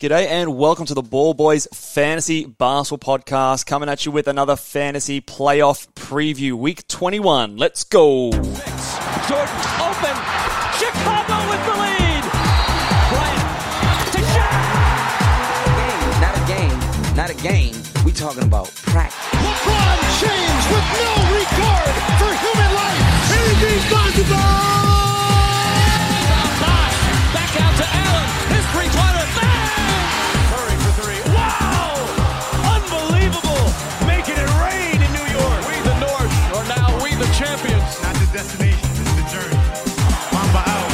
G'day and welcome to the Ball Boys Fantasy Basketball Podcast, coming at you with another fantasy playoff preview. Week 21, let's go. Jordan open, Chicago with the lead. Bryant to Shaq. Not a game, we talking about practice. LeBron James with no regard for human life. Anything's possible. Back out to Allen, his three-pointer, bang! Curry for three, wow! Unbelievable! Making it rain in New York. We the North are now we the champions. Not the destination, it's the journey. Mamba out.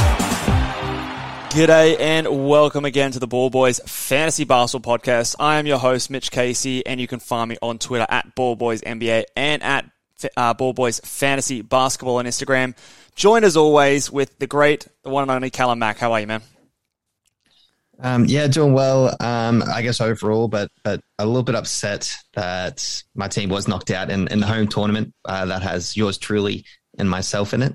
G'day and welcome again to the Ball Boys Fantasy Basketball Podcast. I am your host, Mitch Casey, and you can find me on Twitter at Ball Boys NBA and at Ball Boys Fantasy Basketball on Instagram. Joined as always with the great, the one and only Callum Mack. How are you, man? Yeah, doing well. I guess overall, but a little bit upset that my team was knocked out in the home tournament that has yours truly and myself in it.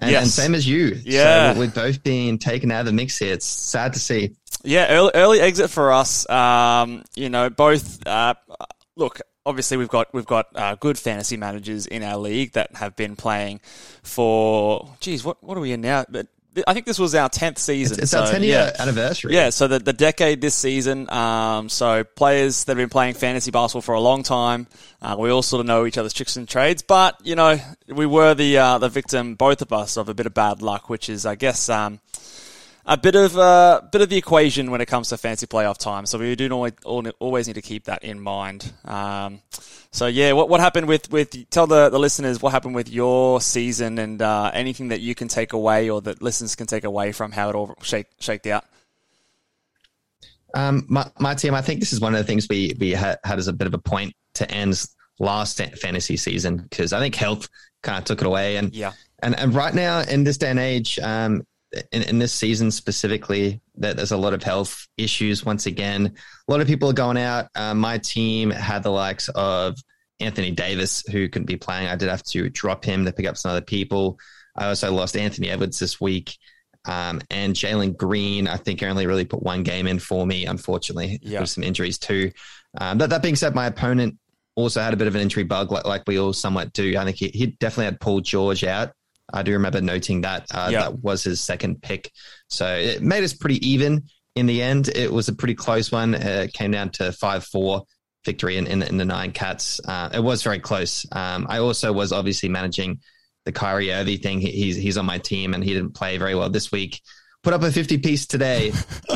And, yes. And same as you. Yeah. So we've both been taken out of the mix here. It's sad to see. Yeah, early exit for us. Both. Look. Obviously, we've got good fantasy managers in our league that have been playing for. Geez, what are we in now? But I think this was our 10th season. It's our 10-year anniversary. Yeah, so the decade this season. So players that have been playing fantasy basketball for a long time. We all sort of know each other's tricks and trades, but you know we were the victim, both of us, of a bit of bad luck, which is, I guess. A bit of the equation when it comes to fantasy playoff time, so we do always need to keep that in mind. What happened with tell the listeners what happened with your season and anything that you can take away or that listeners can take away from how it all shaked out. My team, I think this is one of the things we had as a bit of a point to end last fantasy season because I think health kind of took it away and right now in this day and age. In this season specifically, that there's a lot of health issues once again. A lot of people are going out. My team had the likes of Anthony Davis, who couldn't be playing. I did have to drop him to pick up some other people. I also lost Anthony Edwards this week. And Jalen Green, I think, only really put one game in for me, unfortunately. Yeah. With some injuries too. That being said, my opponent also had a bit of an injury bug, like we all somewhat do. I think he definitely had Paul George out. I do remember noting that that was his second pick. So it made us pretty even in the end. It was a pretty close one. It came down to 5-4 victory in the Nine Cats. It was very close. I also was obviously managing the Kyrie Irving thing. He's on my team and he didn't play very well this week. Put up a 50-piece today,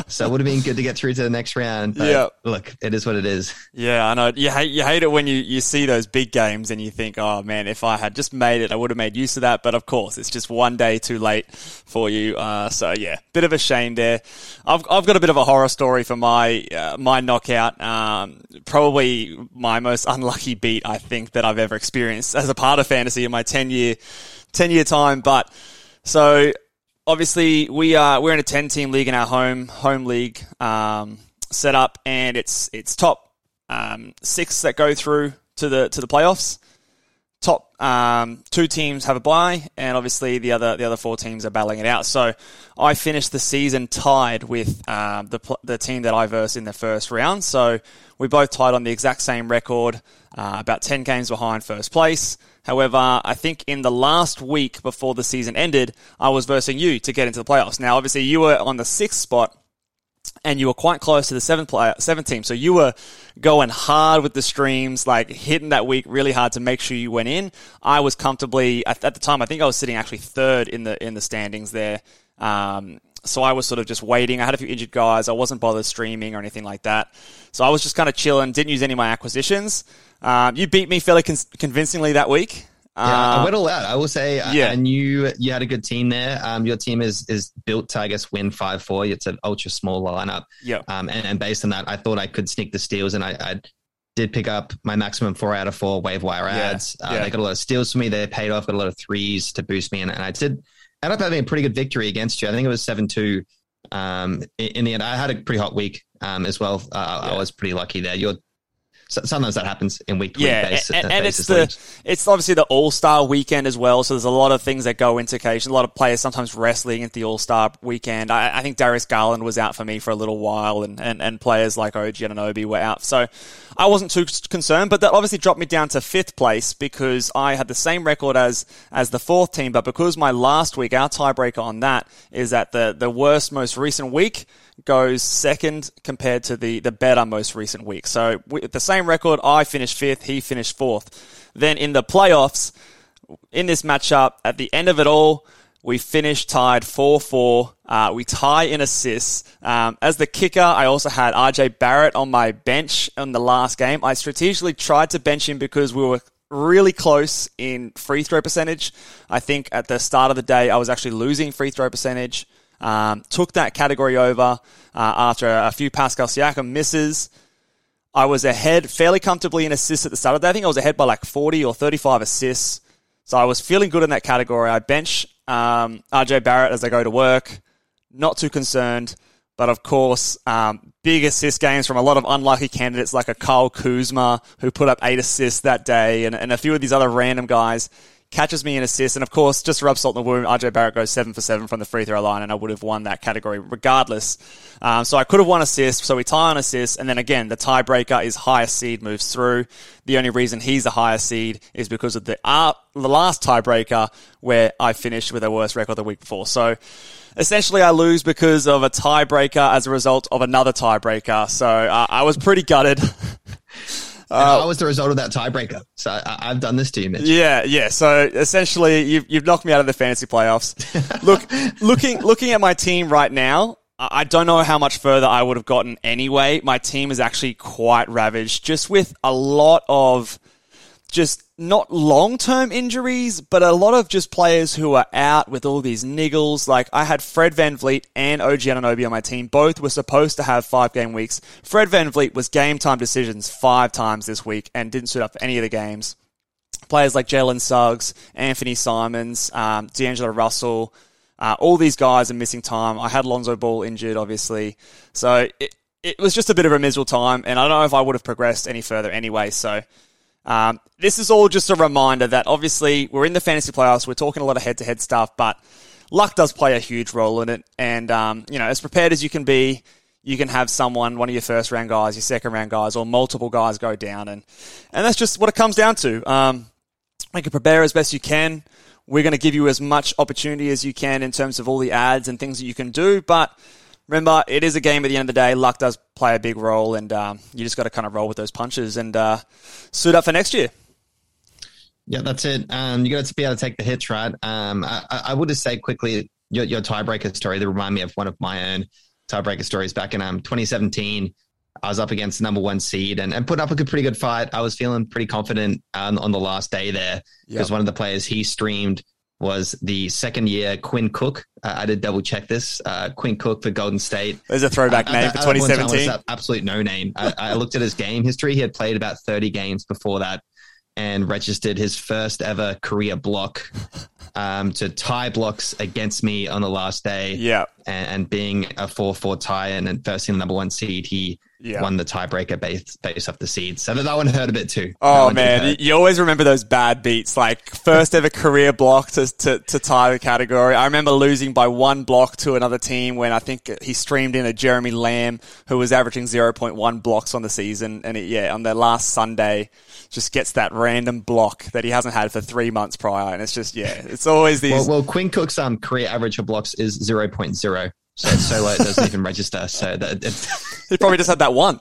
so it would have been good to get through to the next round. But Look, it is what it is. Yeah, I know. You hate it when you see those big games and you think, oh, man, if I had just made it, I would have made use of that. But, of course, it's just one day too late for you. Bit of a shame there. I've got a bit of a horror story for my knockout. Probably my most unlucky beat, I think, that I've ever experienced as a part of fantasy in my 10-year time. But so... Obviously, we're in a 10-team league in our home league setup, and it's top six that go through to the playoffs. Top two teams have a bye, and obviously the other four teams are battling it out. So I finished the season tied with the team that I versed in the first round. So we both tied on the exact same record, about 10 games behind first place. However, I think in the last week before the season ended, I was versing you to get into the playoffs. Now, obviously, you were on the 6th spot, and you were quite close to the 7th team. So you were going hard with the streams, like hitting that week really hard to make sure you went in. I was comfortably at the time. I think I was sitting actually third in the standings there. So I was sort of just waiting. I had a few injured guys. I wasn't bothered streaming or anything like that. So I was just kind of chilling, didn't use any of my acquisitions. You beat me fairly convincingly that week. Yeah, I whittle out. I will say, yeah. I knew you had a good team there. Your team is built to, I guess, win 5-4. It's an ultra small lineup. Yeah. And based on that, I thought I could sneak the steals, and I did pick up my maximum 4 out of 4 wave wire ads. Yeah. They got a lot of steals for me. They paid off. Got a lot of threes to boost me, and I did end up having a pretty good victory against you. I think it was 7-2. In the end, I had a pretty hot week as well. I was pretty lucky there. Sometimes that happens in week-to-week basis. And it's obviously the All-Star weekend as well, so there's a lot of things that go into occasion. A lot of players sometimes wrestling at the All-Star weekend. I think Darius Garland was out for me for a little while, and players like OG Anunoby were out. So I wasn't too concerned, but that obviously dropped me down to 5th place because I had the same record as the 4th team, but because my last week, our tiebreaker on that is that the worst, most recent week goes 2nd compared to the better, most recent week. So with the same record, I finished 5th, he finished 4th. Then in the playoffs, in this matchup, at the end of it all, we finished tied 4-4. We tie in assists. As the kicker, I also had RJ Barrett on my bench in the last game. I strategically tried to bench him because we were really close in free throw percentage. I think at the start of the day, I was actually losing free throw percentage. Took that category over after a few Pascal Siakam misses. I was ahead fairly comfortably in assists at the start of that. I think I was ahead by like 40 or 35 assists. So I was feeling good in that category. I bench RJ Barrett as I go to work. Not too concerned. But of course, big assist games from a lot of unlucky candidates like a Kyle Kuzma who put up 8 assists that day and a few of these other random guys. Catches me in assists, and of course, just to rub salt in the wound, RJ Barrett goes 7 for 7 from the free throw line, and I would have won that category regardless. So I could have won assists, so we tie on assists, and then again, the tiebreaker is highest seed moves through. The only reason he's the highest seed is because of the last tiebreaker where I finished with a worse record the week before. So essentially, I lose because of a tiebreaker as a result of another tiebreaker. So I was pretty gutted. I was the result of that tiebreaker, so I've done this to you, Mitch. Yeah. So essentially, you've knocked me out of the fantasy playoffs. Look, looking at my team right now, I don't know how much further I would have gotten anyway. My team is actually quite ravaged, just with a lot of just not long-term injuries, but a lot of just players who are out with all these niggles. Like, I had Fred VanVleet and OG Anunoby on my team. Both were supposed to have 5-game weeks. Fred VanVleet was game-time decisions 5 times this week and didn't suit up for any of the games. Players like Jalen Suggs, Anthony Simons, D'Angelo Russell, all these guys are missing time. I had Lonzo Ball injured, obviously. So it was just a bit of a miserable time, and I don't know if I would have progressed any further anyway, so... This is all just a reminder that obviously we're in the fantasy playoffs, we're talking a lot of head-to-head stuff, but luck does play a huge role in it. And, as prepared as you can be, you can have someone, one of your first-round guys, your second-round guys, or multiple guys go down. And that's just what it comes down to. You can prepare as best you can. We're going to give you as much opportunity as you can in terms of all the ads and things that you can do, but... remember, it is a game at the end of the day. Luck does play a big role, and you just got to kind of roll with those punches and suit up for next year. Yeah, that's it. You got to be able to take the hits, right? I would just say quickly, your tiebreaker story, they remind me of one of my own tiebreaker stories. Back in 2017, I was up against the number 1 seed and put up a pretty good fight. I was feeling pretty confident on the last day there because one of the players he streamed was the 2nd-year Quinn Cook. I did double-check this. Quinn Cook for Golden State. There's a throwback name for 2017. Absolute no-name. I looked at his game history. He had played about 30 games before that and registered his first-ever career block to tie blocks against me on the last day. Yeah. And being a 4-4 tie and versing the number 1 seed, he... yeah. Won the tiebreaker based off the seeds. So that one hurt a bit too. Oh, man. You always remember those bad beats, like first ever career block to tie the category. I remember losing by 1 block to another team when I think he streamed in a Jeremy Lamb who was averaging 0.1 blocks on the season. And on their last Sunday, just gets that random block that he hasn't had for 3 months prior. And it's just, it's always these. Well, Quinn Cook's career average of blocks is 0.0. So it doesn't even register. So that he probably just had that one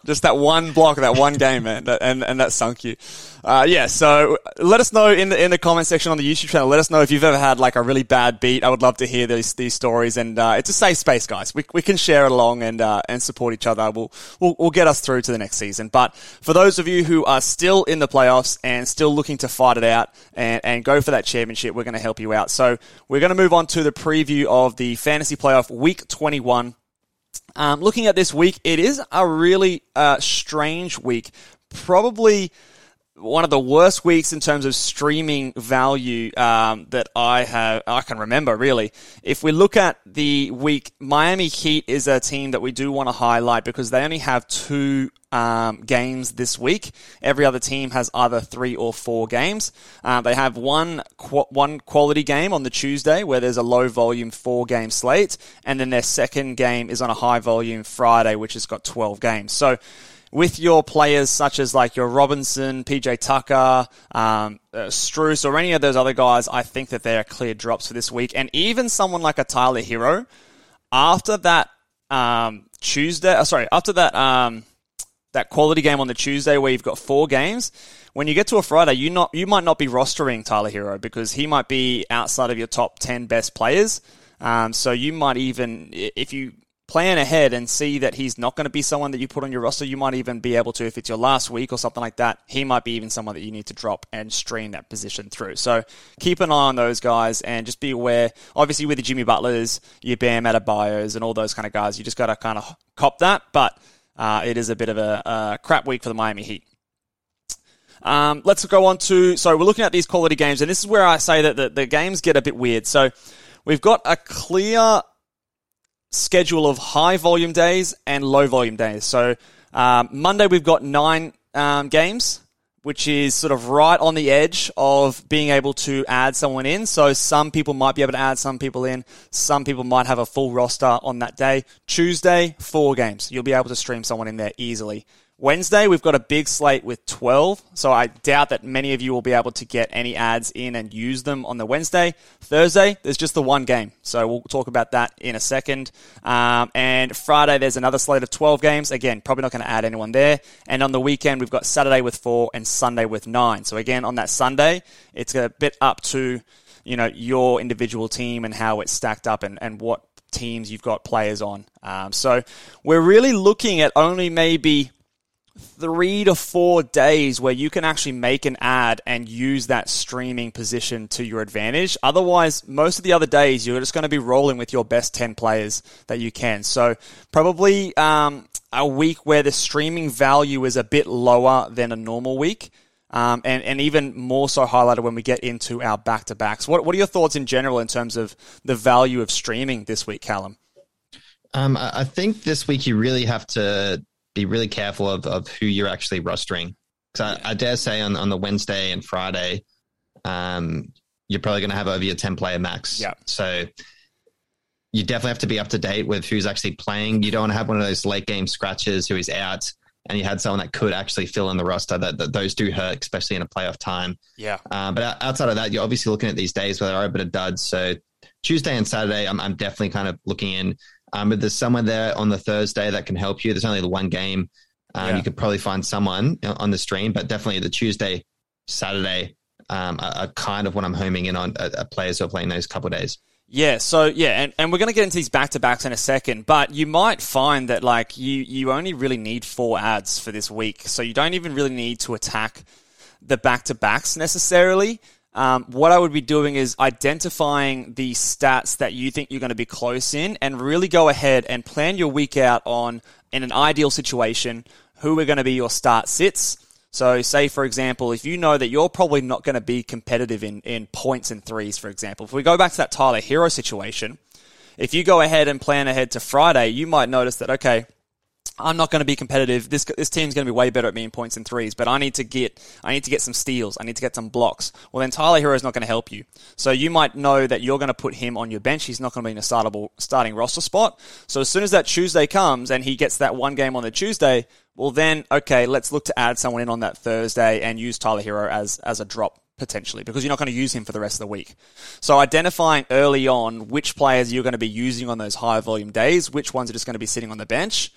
block, that one game, man, and that sunk you. Yeah. So let us know in the comment section on the YouTube channel. Let us know if you've ever had like a really bad beat. I would love to hear these stories. And it's a safe space, guys. We can share it along and support each other. We'll get us through to the next season. But for those of you who are still in the playoffs and still looking to fight it out and go for that championship, we're going to help you out. So we're going to move on to the preview of the fantasy playoff week 21. Looking at this week, it is a really strange week. Probably one of the worst weeks in terms of streaming value that I can remember, really. If we look at the week, Miami Heat is a team that we do want to highlight because they only have two games this week. Every other team has either 3 or 4 games. They have one quality game on the Tuesday where there's a low volume 4-game slate, and then their second game is on a high volume Friday, which has got 12 games. So with your players such as like your Robinson, PJ Tucker, Strus, or any of those other guys, I think that they are clear drops for this week. And even someone like a Tyler Hero, after that that quality game on the Tuesday where you've got 4 games, when you get to a Friday, you might not be rostering Tyler Hero because he might be outside of your top 10 best players. So you might even, if you plan ahead and see that he's not going to be someone that you put on your roster, you might even be able to, if it's your last week or something like that, he might be even someone that you need to drop and stream that position through. So keep an eye on those guys and just be aware. Obviously with the Jimmy Butlers, your Bam Adebayos and all those kind of guys, you just got to kind of cop that, but it is a bit of a crap week for the Miami Heat. Let's go on to... So we're looking at these quality games, and this is where I say that the games get a bit weird. So we've got a clear schedule of high-volume days and low-volume days. So Monday we've got 9 games, which is sort of right on the edge of being able to add someone in. So some people might be able to add some people in. Some people might have a full roster on that day. Tuesday, 4 games. You'll be able to stream someone in there easily. Wednesday, we've got a big slate with 12. So I doubt that many of you will be able to get any ads in and use them on the Wednesday. Thursday, there's just the one game. So we'll talk about that in a second. And Friday, there's another slate of 12 games. Again, probably not going to add anyone there. And on the weekend, we've got Saturday with 4 and Sunday with 9. So again, on that Sunday, it's a bit up to, you know, your individual team and how it's stacked up and what teams you've got players on. So we're really looking at only maybe 3 to 4 days where you can actually make an ad and use that streaming position to your advantage. Otherwise, most of the other days, you're just going to be rolling with your best 10 players that you can. So probably a week where the streaming value is a bit lower than a normal week. And even more so highlighted when we get into our back-to-backs. What are your thoughts in general in terms of the value of streaming this week, Callum? I think this week you really have to be really careful of who you're actually rostering. Because I dare say on the Wednesday and Friday, you're probably going to have over your 10-player max. Yeah. So you definitely have to be up to date with who's actually playing. You don't want to have one of those late-game scratches who is out, and you had someone that could actually fill in the roster. That those do hurt, especially in a playoff time. Yeah. But outside of that, you're obviously looking at these days where there are a bit of duds. So Tuesday and Saturday, I'm definitely kind of looking in. But there's someone there on the Thursday that can help you. There's only the one game. You could probably find someone on the stream, but definitely the Tuesday, Saturday are kind of what I'm homing in on, players who are playing those couple of days. Yeah, so, and we're going to get into these back-to-backs in a second, but you might find that, like, you only really need 4 ads for this week, so you don't even really need to attack the back-to-backs necessarily. What I would be doing is identifying the stats that you think you're going to be close in and really go ahead and plan your week out on, in an ideal situation, who are going to be your start sits. So say, for example, if you know that you're probably not going to be competitive in points and threes, for example. If we go back to that Tyler Hero situation, if you go ahead and plan ahead to Friday, you might notice that, okay, I'm not going to be competitive. This team's going to be way better at me in points and threes, but I need to get some steals. I need to get some blocks. Well, then Tyler Hero is not going to help you. So you might know that you're going to put him on your bench. He's not going to be in a starting roster spot. So as soon as that Tuesday comes and he gets that one game on the Tuesday, well then, okay, let's look to add someone in on that Thursday and use Tyler Hero as a drop potentially, because you're not going to use him for the rest of the week. So identifying early on which players you're going to be using on those higher volume days, which ones are just going to be sitting on the bench,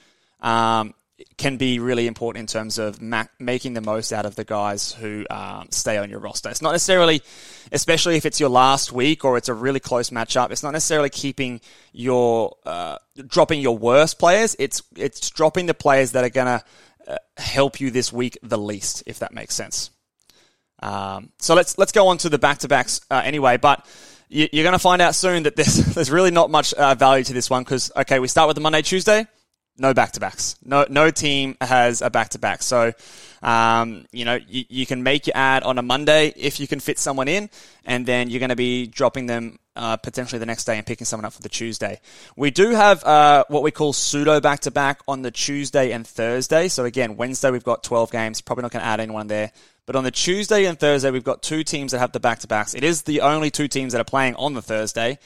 can be really important in terms of making the most out of the guys who stay on your roster. It's not necessarily, especially if it's your last week or it's a really close matchup, it's not necessarily keeping your dropping your worst players. It's dropping the players that are going to help you this week the least, if that makes sense. So let's go on to the back-to-backs anyway, but you're going to find out soon that there's really not much value to this one because, okay, we start with the Monday, Tuesday. No back-to-backs. No team has a back-to-back. So, you can make your ad on a Monday if you can fit someone in, and then you're going to be dropping them potentially the next day and picking someone up for the Tuesday. We do have what we call pseudo back-to-back on the Tuesday and Thursday. So, again, Wednesday we've got 12 games. Probably not going to add anyone there. But on the Tuesday and Thursday, we've got two teams that have the back-to-backs. It is the only two teams that are playing on the Thursday,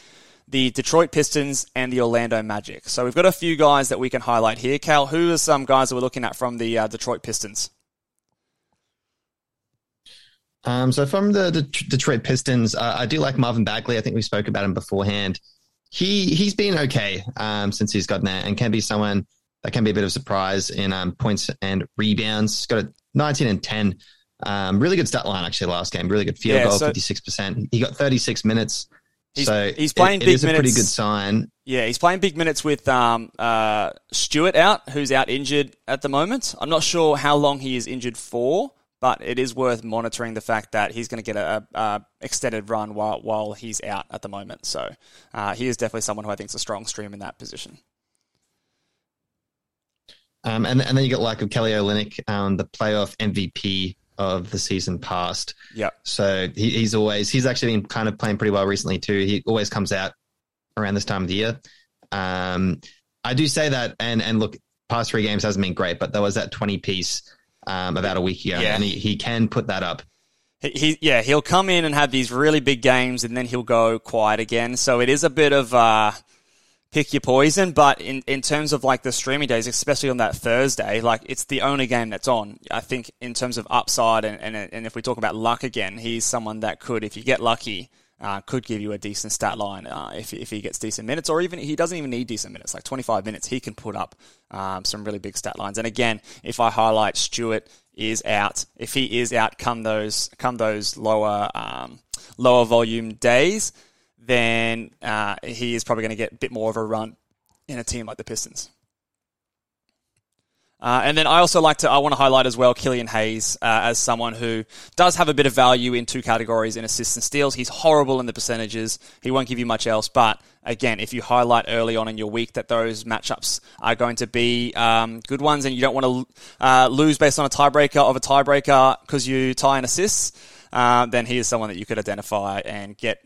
the Detroit Pistons and the Orlando Magic. So we've got a few guys that we can highlight here. Cal, who are some guys that we're looking at from the Detroit Pistons? So from the Detroit Pistons, I do like Marvin Bagley. I think we spoke about him beforehand. He's been okay since he's gotten there and can be someone that can be a bit of a surprise in points and rebounds. Got a 19 and 10. Really good stat line, actually, last game. Really good field goal, 56%. He got 36 minutes. He's playing big minutes. It is a pretty good sign. Yeah, he's playing big minutes with Stuart out, who's out injured at the moment. I'm not sure how long he is injured for, but it is worth monitoring the fact that he's going to get a extended run while he's out at the moment. So he is definitely someone who I think is a strong stream in that position. And then you got like Kelly Olynyk, the playoff MVP of the season past. Yeah. So he's actually been kind of playing pretty well recently too. He always comes out around this time of the year. I do say that, and look, past three games hasn't been great, but there was that 20 piece about a week ago, and he can put that up. He'll come in and have these really big games, and then he'll go quiet again. So it is a bit of pick your poison, but in terms of like the streaming days, especially on that Thursday, like it's the only game that's on. I think in terms of upside and if we talk about luck again, he's someone that could, if you get lucky, could give you a decent stat line if he gets decent minutes, or even he doesn't even need decent minutes, like 25 minutes, he can put up some really big stat lines. And again, if I highlight Stewart is out, if he is out come those lower volume days, then he is probably going to get a bit more of a run in a team like the Pistons. And then I want to highlight as well Killian Hayes as someone who does have a bit of value in two categories, in assists and steals. He's horrible in the percentages. He won't give you much else. But again, if you highlight early on in your week that those matchups are going to be good ones and you don't want to lose based on a tiebreaker because you tie in assists, then he is someone that you could identify and get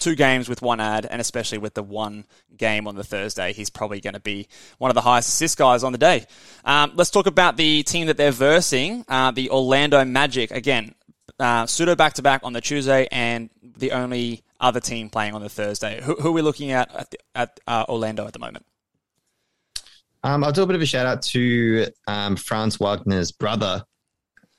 two games with one ad, and especially with the one game on the Thursday, he's probably going to be one of the highest assist guys on the day. Let's talk about the team that they're versing, the Orlando Magic. Again, pseudo back-to-back on the Tuesday and the only other team playing on the Thursday. Who are we looking at Orlando at the moment? I'll do a bit of a shout-out to Franz Wagner's brother.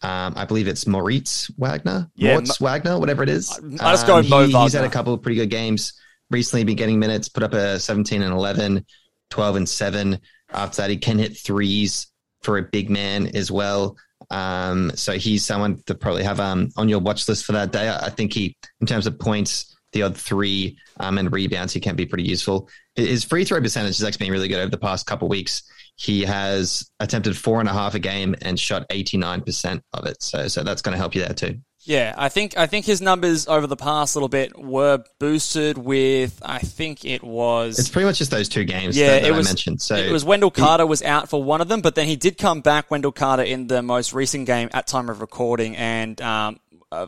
I believe it's Moritz Wagner, Wagner, whatever it is. I just go with Mo Wagner. He's had a couple of pretty good games recently, been getting minutes, put up a 17 and 11, 12 and 7. After that, he can hit threes for a big man as well. So he's someone to probably have on your watch list for that day. I think he, in terms of points, the odd three and rebounds, he can be pretty useful. His free throw percentage has actually been really good over the past couple of weeks. He has attempted 4.5 a game and shot 89% of it. So that's going to help you there too. Yeah, I think his numbers over the past little bit were boosted with, I think it was... It's pretty much just those two games I mentioned. So it was Wendell Carter was out for one of them, but then he did come back, Wendell Carter, in the most recent game at time of recording, and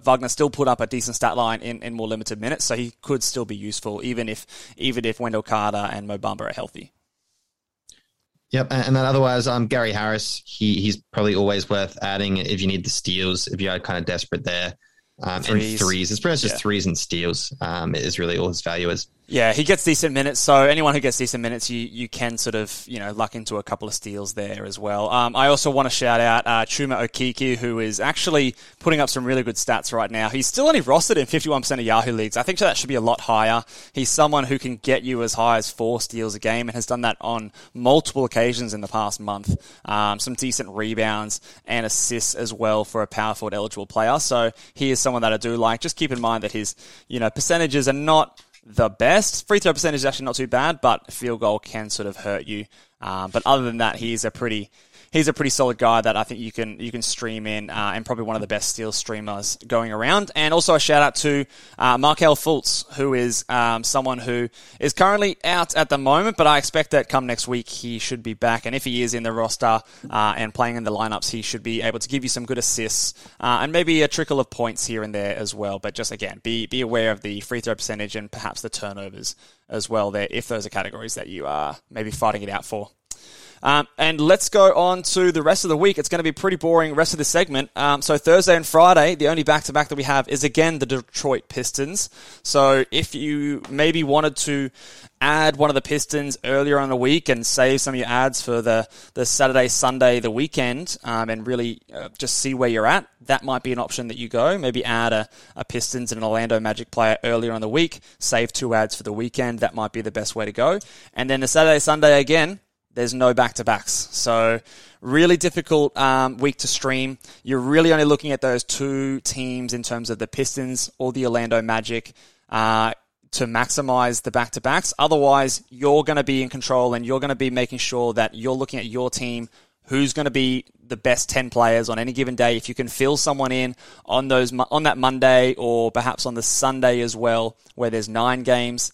Wagner still put up a decent stat line in more limited minutes, so he could still be useful even if Wendell Carter and Mo Bamba are healthy. Yep, and then otherwise, Gary Harris, he's probably always worth adding if you need the steals, if you are kind of desperate there. Threes. And threes. It's pretty much just threes and steals is really all his value is. Yeah, he gets decent minutes, so anyone who gets decent minutes, you can sort of, you know, luck into a couple of steals there as well. I also want to shout out Chuma Okeke, who is actually putting up some really good stats right now. He's still only rostered in 51% of Yahoo leagues. I think that should be a lot higher. He's someone who can get you as high as 4 steals a game and has done that on multiple occasions in the past month. Some decent rebounds and assists as well for a power forward eligible player. So he is someone that I do like. Just keep in mind that his, you know, percentages are not the best. Free throw percentage is actually not too bad, but field goal can sort of hurt you. But other than that, he's a pretty solid guy that I think you can stream in, and probably one of the best steal streamers going around. And also a shout out to Markel Fultz, who is someone who is currently out at the moment, but I expect that come next week he should be back. And if he is in the roster and playing in the lineups, he should be able to give you some good assists and maybe a trickle of points here and there as well. But just again, be aware of the free throw percentage and perhaps the turnovers as well there, if those are categories that you are maybe fighting it out for. And let's go on to the rest of the week. It's going to be pretty boring rest of the segment. So Thursday and Friday, the only back-to-back that we have is, again, the Detroit Pistons. So if you maybe wanted to add one of the Pistons earlier on the week and save some of your ads for the Saturday, Sunday, the weekend, and really just see where you're at, that might be an option that you go. Maybe add a Pistons and an Orlando Magic player earlier on the week, save 2 ads for the weekend. That might be the best way to go. And then the Saturday, Sunday again, there's no back-to-backs. So really difficult week to stream. You're really only looking at those 2 teams in terms of the Pistons or the Orlando Magic to maximize the back-to-backs. Otherwise, you're going to be in control and you're going to be making sure that you're looking at your team, who's going to be the best 10 players on any given day. If you can fill someone in on that Monday or perhaps on the Sunday as well, where there's 9 games,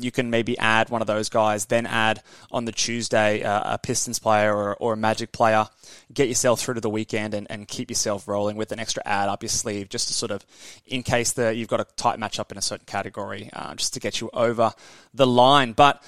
you can maybe add one of those guys, then add on the Tuesday a Pistons player or a Magic player, get yourself through to the weekend and keep yourself rolling with an extra ad up your sleeve, just to sort of, in case you've got a tight matchup in a certain category, just to get you over the line. But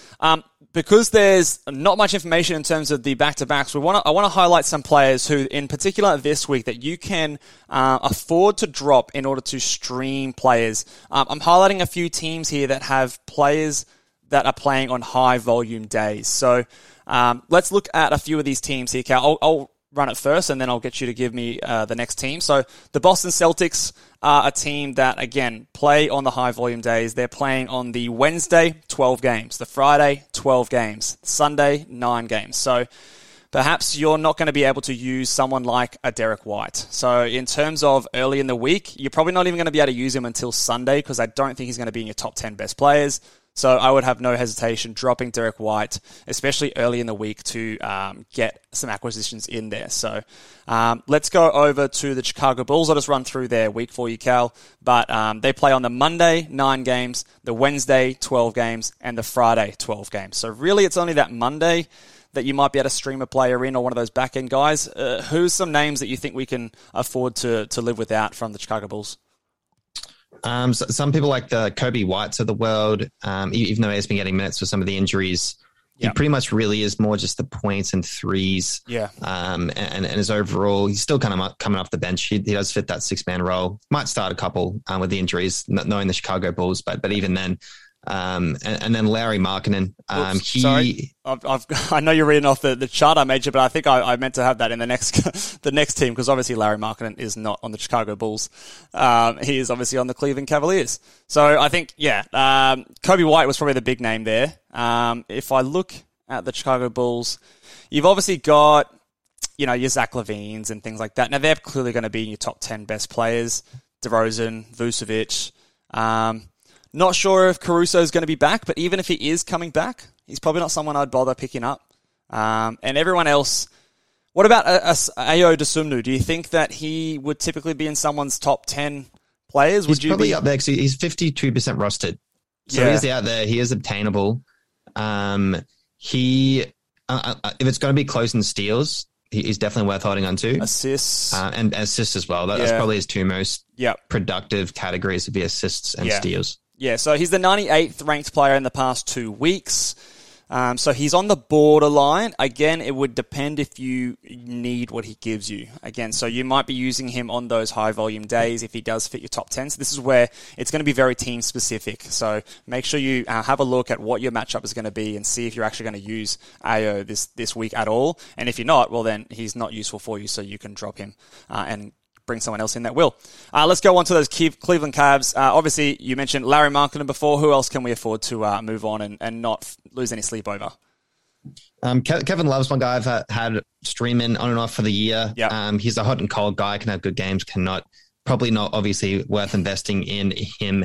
because there's not much information in terms of the back-to-backs, I want to highlight some players who, in particular this week, that you can afford to drop in order to stream players. I'm highlighting a few teams here that have players that are playing on high-volume days. So let's look at a few of these teams here, Cal. I'll run it first, and then I'll get you to give me the next team. So the Boston Celtics are a team that, again, play on the high-volume days. They're playing on the Wednesday, 12 games. The Friday, 12 games. Sunday, 9 games. So perhaps you're not going to be able to use someone like a Derek White. So in terms of early in the week, you're probably not even going to be able to use him until Sunday, because I don't think he's going to be in your top 10 best players. So I would have no hesitation dropping Derek White, especially early in the week, to get some acquisitions in there. So let's go over to the Chicago Bulls. I'll just run through their week for you, Cal. But they play on the Monday, 9 games, the Wednesday, 12 games, and the Friday, 12 games. So really, it's only that Monday that you might be able to stream a player in, or one of those back-end guys. Who's some names that you think we can afford to live without from the Chicago Bulls? So some people like the Kobe Whites of the world, even though he's been getting minutes for some of the injuries, he pretty much really is more just the points and threes. Yeah. And his overall, he's still kind of coming off the bench. He does fit that 6-man role. Might start a couple with the injuries, knowing the Chicago Bulls, but even then. And then Larry Markkinen. I know you're reading off the chart I made you, but I think I meant to have that in the next team, because obviously Larry Markkinen is not on the Chicago Bulls. He is obviously on the Cleveland Cavaliers. So I think, Kobe White was probably the big name there. If I look at the Chicago Bulls, you've obviously got, you know, your Zach LaVines and things like that. Now, they're clearly going to be in your top 10 best players. DeRozan, Vucevic, not sure if Caruso is going to be back, but even if he is coming back, he's probably not someone I'd bother picking up. And everyone else, what about Ayo Dosunmu? Do you think that he would typically be in someone's top 10 players? He's probably up there, because he's 52% rostered. So he's out there. He is obtainable. If it's going to be close in steals, he's definitely worth holding on to. Assists. And assists as well. That's probably his 2 most productive categories, would be assists and steals. Yeah, so he's the 98th ranked player in the past 2 weeks. So he's on the borderline. Again, it would depend if you need what he gives you. Again, so you might be using him on those high-volume days if he does fit your top 10. So this is where it's going to be very team-specific. So make sure you have a look at what your matchup is going to be and see if you're actually going to use Ayo this week at all. And if you're not, well, then he's not useful for you, so you can drop him and bring someone else in that will. Let's go on to those Cleveland Cavs. Obviously, you mentioned Larry Markkinen before. Who else can we afford to move on and not lose any sleep over? Kevin Love's one guy I've had streaming on and off for the year. Yep. He's a hot and cold guy, can have good games, cannot. Probably not, obviously, worth investing in him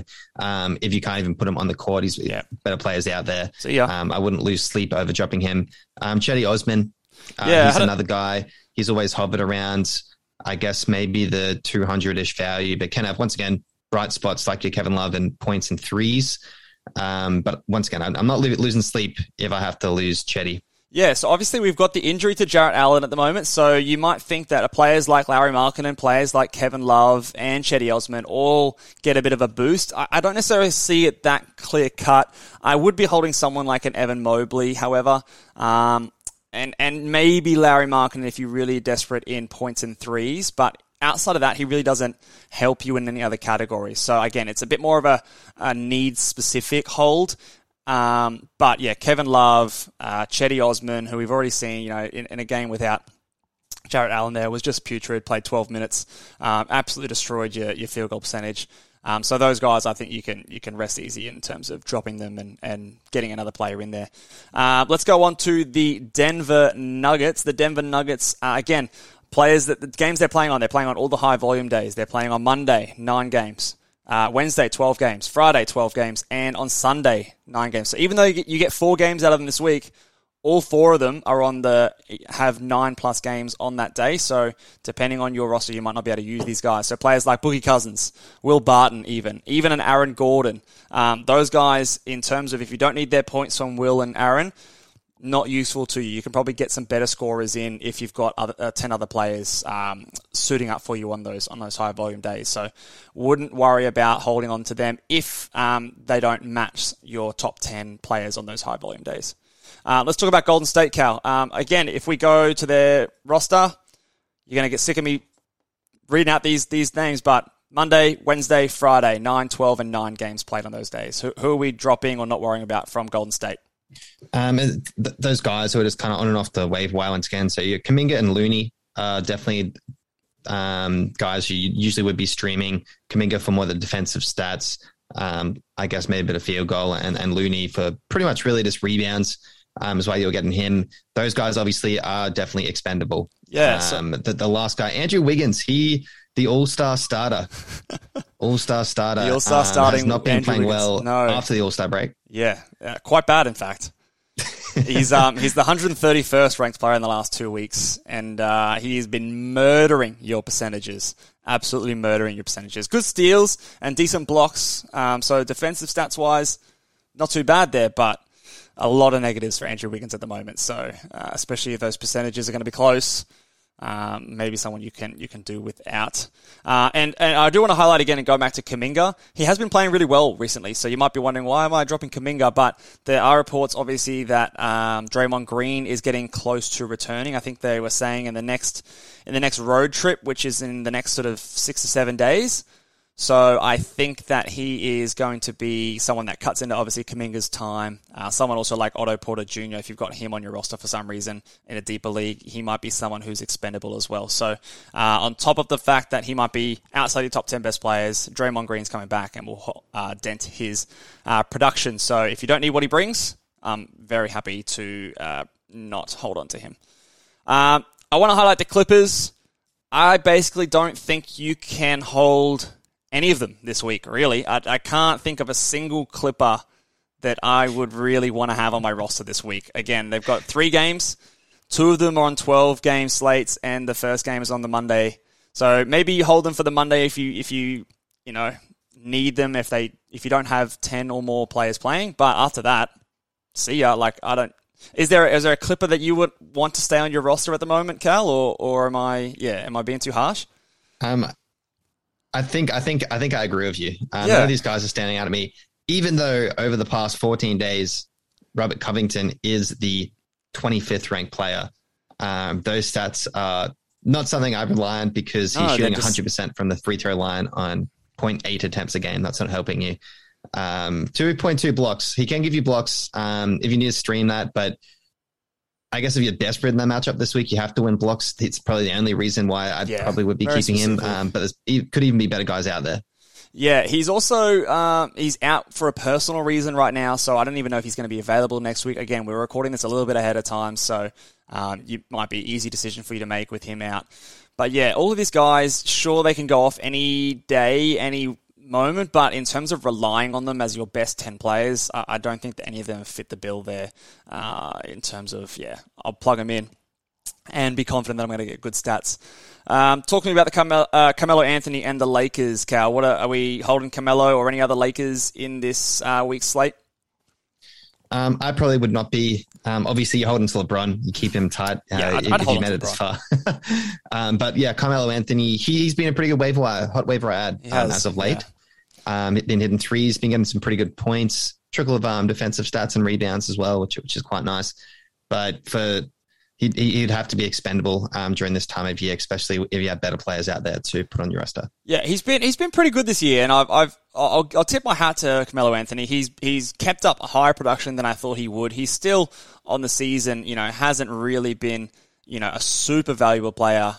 if you can't even put him on the court. He's better players out there. So, I wouldn't lose sleep over dropping him. Chetty Osman, he's another guy. He's always hovered around, I guess, maybe the 200-ish value, but can have, once again, bright spots like your Kevin Love and points and threes. But once again, I'm not losing sleep if I have to lose Chetty. Yeah, so obviously we've got the injury to Jarrett Allen at the moment, so you might think that players like Larry Markkinen, players like Kevin Love and Chetty Osman all get a bit of a boost. I don't necessarily see it that clear-cut. I would be holding someone like an Evan Mobley, however, and maybe Larry Markkinen if you're really desperate in points and threes, but outside of that, he really doesn't help you in any other category. So again, it's a bit more of a need-specific hold. But yeah, Kevin Love, Chetty Osman, who we've already seen, in a game without Jarrett Allen there, was just putrid, played 12 minutes, absolutely destroyed your field goal percentage. So those guys, I think you can rest easy in terms of dropping them and getting another player in there. Let's go on to the Denver Nuggets. The Denver Nuggets, again, players that the games they're playing on all the high volume days. They're playing on Monday, 9 games. Wednesday, 12 games. Friday, 12 games. And on Sunday, 9 games. So even though you get 4 games out of them this week, all 4 of them are have 9-plus games on that day. So depending on your roster, you might not be able to use these guys. So players like Boogie Cousins, Will Barton even an Aaron Gordon. Those guys, in terms of if you don't need their points on Will and Aaron, not useful to you. You can probably get some better scorers in if you've got 10 other players suiting up for you on those high volume days. So wouldn't worry about holding on to them if they don't match your top 10 players on those high volume days. Let's talk about Golden State, Cal. Again, if we go to their roster, you're going to get sick of me reading out these names, but Monday, Wednesday, Friday, 9, 12, and 9 games played on those days. Who are we dropping or not worrying about from Golden State? Those guys who are just kind of on and off the wave while and scan. So Kuminga and Looney are definitely guys who you usually would be streaming. Kuminga for more of the defensive stats, I guess maybe a bit of field goal, and Looney for pretty much really just rebounds is why you're getting him. Those guys obviously are definitely expendable. Yeah. The last guy, Andrew Wiggins, the all-star starter. The all-star starting has not been Andrew playing Wiggins. After the all-star break. Yeah, quite bad, in fact. He's the 131st ranked player in the last 2 weeks, and he has been murdering your percentages. Absolutely murdering your percentages. Good steals and decent blocks. So defensive stats-wise, not too bad there, but a lot of negatives for Andrew Wiggins at the moment. So especially if those percentages are going to be close. Maybe someone you can do without. And I do want to highlight again and go back to Kuminga. He has been playing really well recently, so you might be wondering, why am I dropping Kuminga? But there are reports, obviously, that Draymond Green is getting close to returning. I think they were saying in the next road trip, which is in the next sort of 6 to 7 days. So I think that he is going to be someone that cuts into, obviously, Kuminga's time. Someone also like Otto Porter Jr., if you've got him on your roster for some reason in a deeper league, he might be someone who's expendable as well. So on top of the fact that he might be outside your top 10 best players, Draymond Green's coming back and will dent his production. So if you don't need what he brings, I'm very happy to not hold on to him. I want to highlight the Clippers. I basically don't think you can hold any of them this week, really. I can't think of a single Clipper that I would really want to have on my roster this week. Again, they've got 3 games. 2 of them are on 12-game slates, and the first game is on the Monday. So maybe you hold them for the Monday if you need them, if you don't have 10 or more players playing. But after that, see ya. Is there a Clipper that you would want to stay on your roster at the moment, Cal, or am I being too harsh? I think I agree with you. None of these guys are standing out at me, even though over the past 14 days, Robert Covington is the 25th ranked player. Those stats are not something I rely on because he's shooting 100% from the free throw line on 0.8 attempts a game. That's not helping you. 2.2 blocks. He can give you blocks if you need to stream that, but I guess if you're desperate in that matchup this week, you have to win blocks. It's probably the only reason why I probably would be keeping him, but he could even be better guys out there. Yeah, he's also he's out for a personal reason right now, so I don't even know if he's going to be available next week. Again, we're recording this a little bit ahead of time, so it might be an easy decision for you to make with him out. But yeah, all of these guys, sure, they can go off any day, any moment, but in terms of relying on them as your best 10 players, I don't think that any of them fit the bill there in terms of, I'll plug them in and be confident that I'm going to get good stats. Talk to me about the Carmelo Anthony and the Lakers, Cal. What are we holding Carmelo or any other Lakers in this week's slate? I probably would not be. Obviously, you're holding to LeBron. You keep him tight. I'd hold him to LeBron. This far. But yeah, Carmelo Anthony, he's been a pretty good hot waiver ad as of late. Been hitting threes, been getting some pretty good points, trickle of defensive stats and rebounds as well, which is quite nice. But he'd have to be expendable during this time of year, especially if you have better players out there to put on your roster. Yeah, he's been pretty good this year, and I'll tip my hat to Carmelo Anthony. He's kept up a higher production than I thought he would. He's still on the season, hasn't really been a super valuable player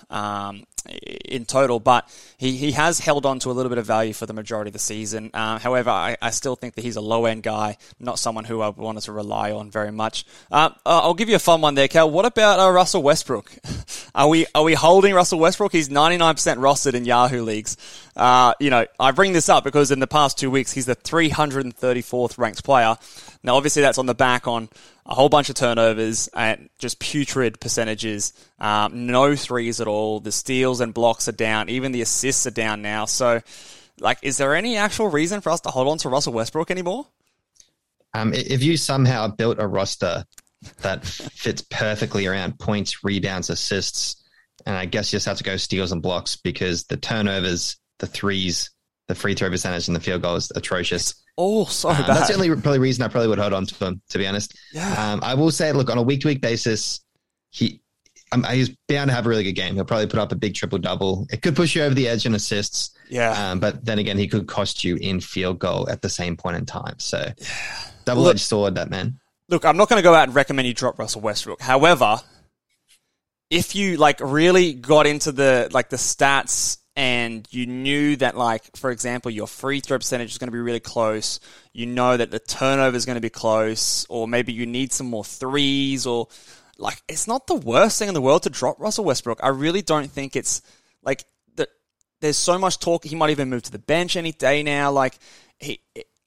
in total, but he has held on to a little bit of value for the majority of the season. However, I still think that he's a low-end guy, not someone who I wanted to rely on very much. I'll give you a fun one there, Cal. What about Russell Westbrook? Are we holding Russell Westbrook? He's 99% rostered in Yahoo leagues. I bring this up because in the past 2 weeks, he's the 334th ranked player. Now, obviously, that's on the back on a whole bunch of turnovers and just putrid percentages. No threes at all. The steals and blocks are down. Even the assists are down now. So, is there any actual reason for us to hold on to Russell Westbrook anymore? If you somehow built a roster that fits perfectly around points, rebounds, assists, and I guess you just have to go steals and blocks because the turnovers, the threes, the free throw percentage and the field goal is atrocious. Oh, so bad. That's the only reason I probably would hold on to him, to be honest. Yeah. I will say, look, on a week-to-week basis, he's bound to have a really good game. He'll probably put up a big triple-double. It could push you over the edge in assists. Yeah. But then again, he could cost you in field goal at the same point in time. So double-edged sword, that man. Look, I'm not going to go out and recommend you drop Russell Westbrook. However, if you really got into the stats and you knew that, for example, your free throw percentage is going to be really close, you know that the turnover is going to be close, or maybe you need some more threes, or, it's not the worst thing in the world to drop Russell Westbrook. I really don't think it's, there's so much talk, he might even move to the bench any day now.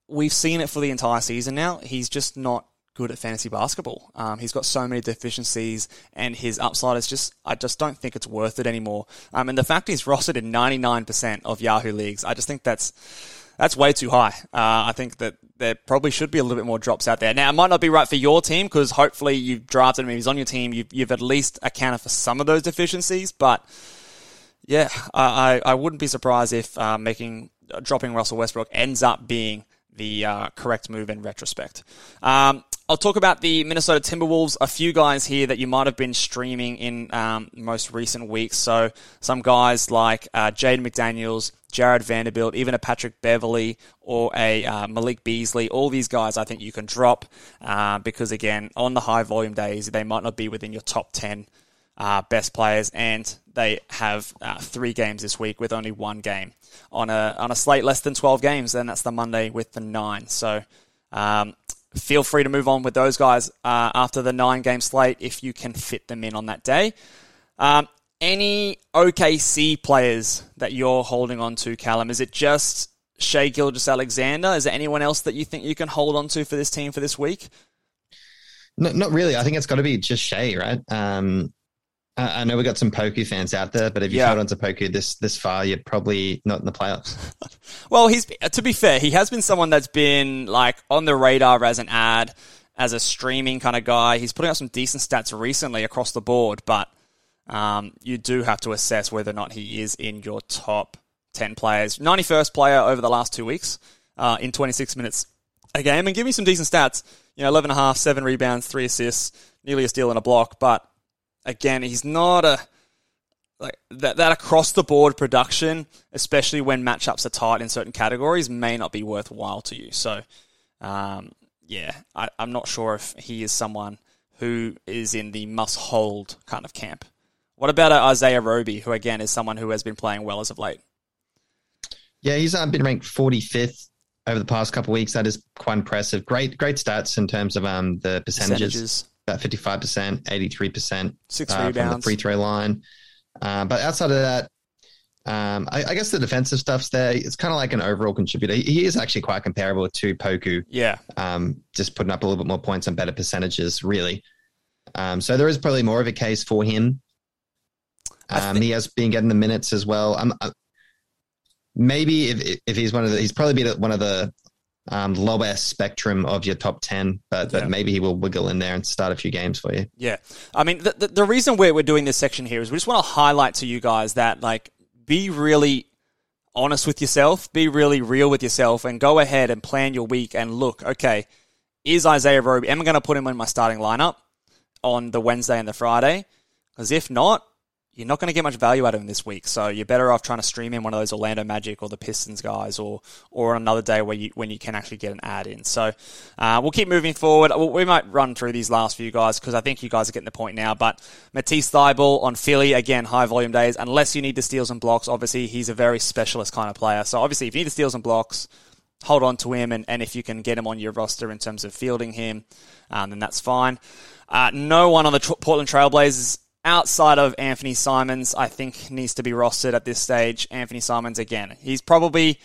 We've seen it for the entire season now. He's just not good at fantasy basketball. He's got so many deficiencies, and his upside is I just don't think it's worth it anymore. And the fact he's rostered in 99% of Yahoo leagues, I just think that's way too high. I think that there probably should be a little bit more drops out there. Now, it might not be right for your team because hopefully you've drafted him. He's on your team. You've at least accounted for some of those deficiencies, but yeah, I wouldn't be surprised if dropping Russell Westbrook ends up being the correct move in retrospect. I'll talk about the Minnesota Timberwolves. A few guys here that you might have been streaming in most recent weeks. So some guys like Jaden McDaniels, Jared Vanderbilt, even a Patrick Beverley or a Malik Beasley. All these guys I think you can drop because, again, on the high-volume days, they might not be within your top 10 best players, and they have 3 games this week with only 1 game on a slate less than 12 games, and that's the Monday with the 9. So feel free to move on with those guys after the 9-game slate if you can fit them in on that day. Any OKC players that you're holding on to, Callum? Is it just Shai Gilgeous-Alexander? Is there anyone else that you think you can hold on to for this team for this week? No, not really. I think it's got to be just Shai, right? I know we got some Poku fans out there, but if you held on to Poku this far, you're probably not in the playoffs. Well, to be fair, he has been someone that's been on the radar as an ad, as a streaming kind of guy. He's putting up some decent stats recently across the board, but you do have to assess whether or not he is in your top 10 players. 91st player over the last 2 weeks in 26 minutes a game and give me some decent stats. You know, 11 and a half, 7 rebounds, 3 assists, nearly a steal and a block. But again, he's not a like that across the board production, especially when matchups are tight in certain categories, may not be worthwhile to you. So, I'm not sure if he is someone who is in the must-hold kind of camp. What about Isaiah Roby, who, again, is someone who has been playing well as of late? Yeah, he's been ranked 45th over the past couple of weeks. That is quite impressive. Great stats in terms of the percentages. About 55%, 83%. 6 rebounds. From the free throw line. But outside of that, I guess the defensive stuff's there. It's kind of like an overall contributor. He is actually quite comparable to Poku. Yeah. Just putting up a little bit more points and better percentages, really. So there is probably more of a case for him. He has been getting the minutes as well. Maybe if he's one of the, he's probably been at one of the lower spectrum of your top 10, but maybe he will wiggle in there and start a few games for you. Yeah. I mean, the reason we're doing this section here is we just want to highlight to you guys that, like, be really honest with yourself, be really real with yourself, and go ahead and plan your week and look, okay, is Isaiah Roby, am I going to put him in my starting lineup on the Wednesday and the Friday? Because if not, you're not going to get much value out of him this week. So you're better off trying to stream in one of those Orlando Magic or the Pistons guys or another day when you can actually get an ad in. So we'll keep moving forward. We might run through these last few guys because I think you guys are getting the point now. But Matisse Thybulle on Philly, again, high volume days. Unless you need the steals and blocks, obviously he's a very specialist kind of player. So obviously if you need the steals and blocks, hold on to him. And if you can get him on your roster in terms of fielding him, then that's fine. No one on the Portland Trailblazers outside of Anthony Simons, I think, needs to be rostered at this stage. Anthony Simons, again, he's probably,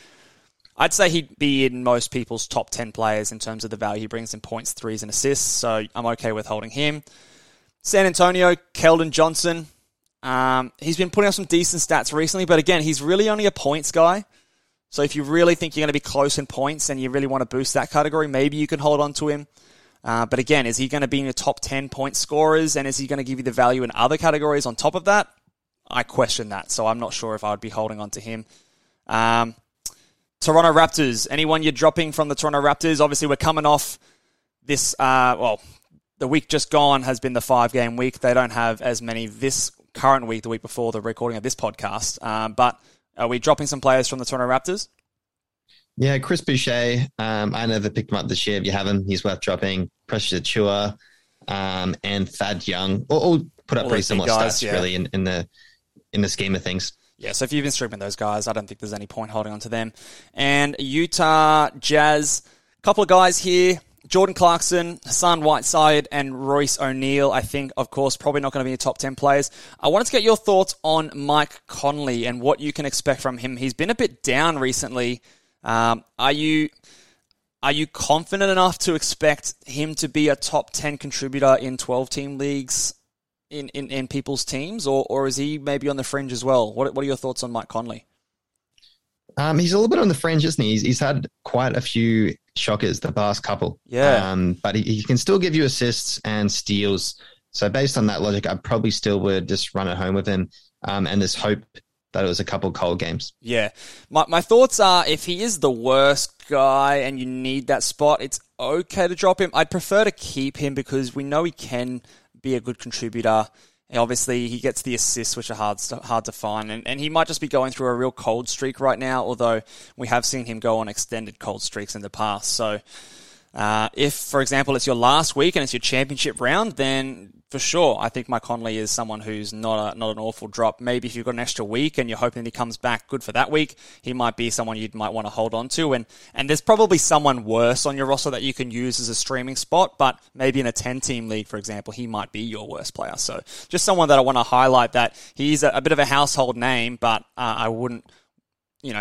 I'd say he'd be in most people's top 10 players in terms of the value he brings in points, threes, and assists, so I'm okay with holding him. San Antonio, Keldon Johnson. He's been putting up some decent stats recently, but again, he's really only a points guy. So if you really think you're going to be close in points and you really want to boost that category, maybe you can hold on to him. But again, is he going to be in your top 10 point scorers, and is he going to give you the value in other categories on top of that? I question that, so I'm not sure if I would be holding on to him. Toronto Raptors, anyone you're dropping from the Toronto Raptors? Obviously, we're coming off this, the week just gone has been the 5-game week. They don't have as many this current week, the week before the recording of this podcast. But are we dropping some players from the Toronto Raptors? Yeah, Chris Boucher. I never picked him up this year. If you have him, he's worth dropping. Precious Achiuwa and Thad Young all put up all pretty similar guys, stats, really, in the scheme of things. Yeah, so if you've been streaming those guys, I don't think there's any point holding on to them. And Utah Jazz, a couple of guys here. Jordan Clarkson, Hassan Whiteside, and Royce O'Neal, I think, of course, probably not going to be your top 10 players. I wanted to get your thoughts on Mike Conley and what you can expect from him. He's been a bit down recently. Are you confident enough to expect him to be a top 10 contributor in 12-team leagues in people's teams, or is he maybe on the fringe as well? What are your thoughts on Mike Conley? He's a little bit on the fringe, isn't he? He's had quite a few shockers the past couple. Yeah. But he can still give you assists and steals. So based on that logic, I probably still would just run at home with him. And there's hope that it was a couple of cold games. Yeah. My thoughts are, if he is the worst guy and you need that spot, it's okay to drop him. I'd prefer to keep him because we know he can be a good contributor. And obviously, he gets the assists, which are hard to find. And he might just be going through a real cold streak right now, although we have seen him go on extended cold streaks in the past. So if, for example, it's your last week and it's your championship round, then for sure, I think Mike Conley is someone who's not an awful drop. Maybe if you've got an extra week and you're hoping he comes back good for that week, he might be someone you might want to hold on to. And there's probably someone worse on your roster that you can use as a streaming spot, but maybe in a 10-team league, for example, he might be your worst player. So just someone that I want to highlight that he's a bit of a household name, but I wouldn't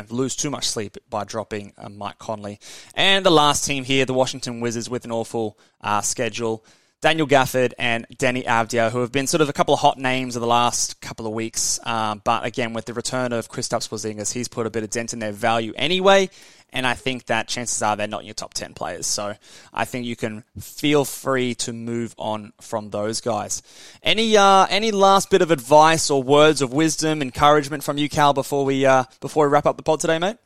lose too much sleep by dropping Mike Conley. And the last team here, the Washington Wizards, with an awful schedule. Daniel Gafford and Denny Avdija, who have been sort of a couple of hot names of the last couple of weeks. But again, with the return of Kristaps Porzingis, he's put a bit of dent in their value anyway. And I think that chances are they're not in your top 10 players. So I think you can feel free to move on from those guys. Any last bit of advice or words of wisdom, encouragement from you, Cal, before we wrap up the pod today, mate?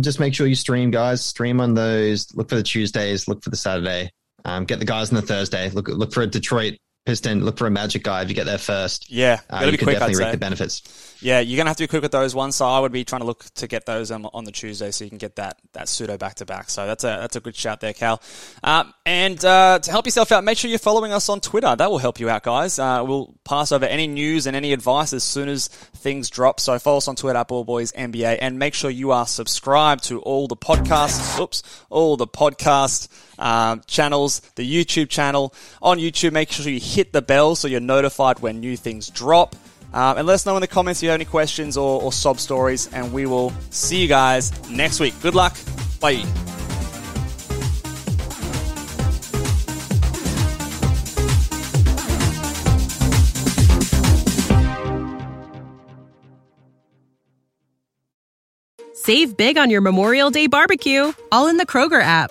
Just make sure you stream, guys. Stream on those. Look for the Tuesdays. Look for the Saturday. Get the guys on the Thursday. Look for a Detroit Piston. Look for a Magic guy if you get there first. Yeah, gotta be quick. Definitely reap the benefits. Yeah, you're gonna have to be quick with those ones. So I would be trying to look to get those on the Tuesday, so you can get that pseudo back to back. So that's a good shout there, Cal. And to help yourself out, make sure you're following us on Twitter. That will help you out, guys. We'll pass over any news and any advice as soon as things drop. So follow us on Twitter at Ball Boys NBA, and make sure you are subscribed to all the podcasts. All the podcasts. Channels, the YouTube channel. On YouTube, make sure you hit the bell so you're notified when new things drop. And let us know in the comments if you have any questions or sob stories, and we will see you guys next week. Good luck. Bye. Save big on your Memorial Day barbecue, all in the Kroger app.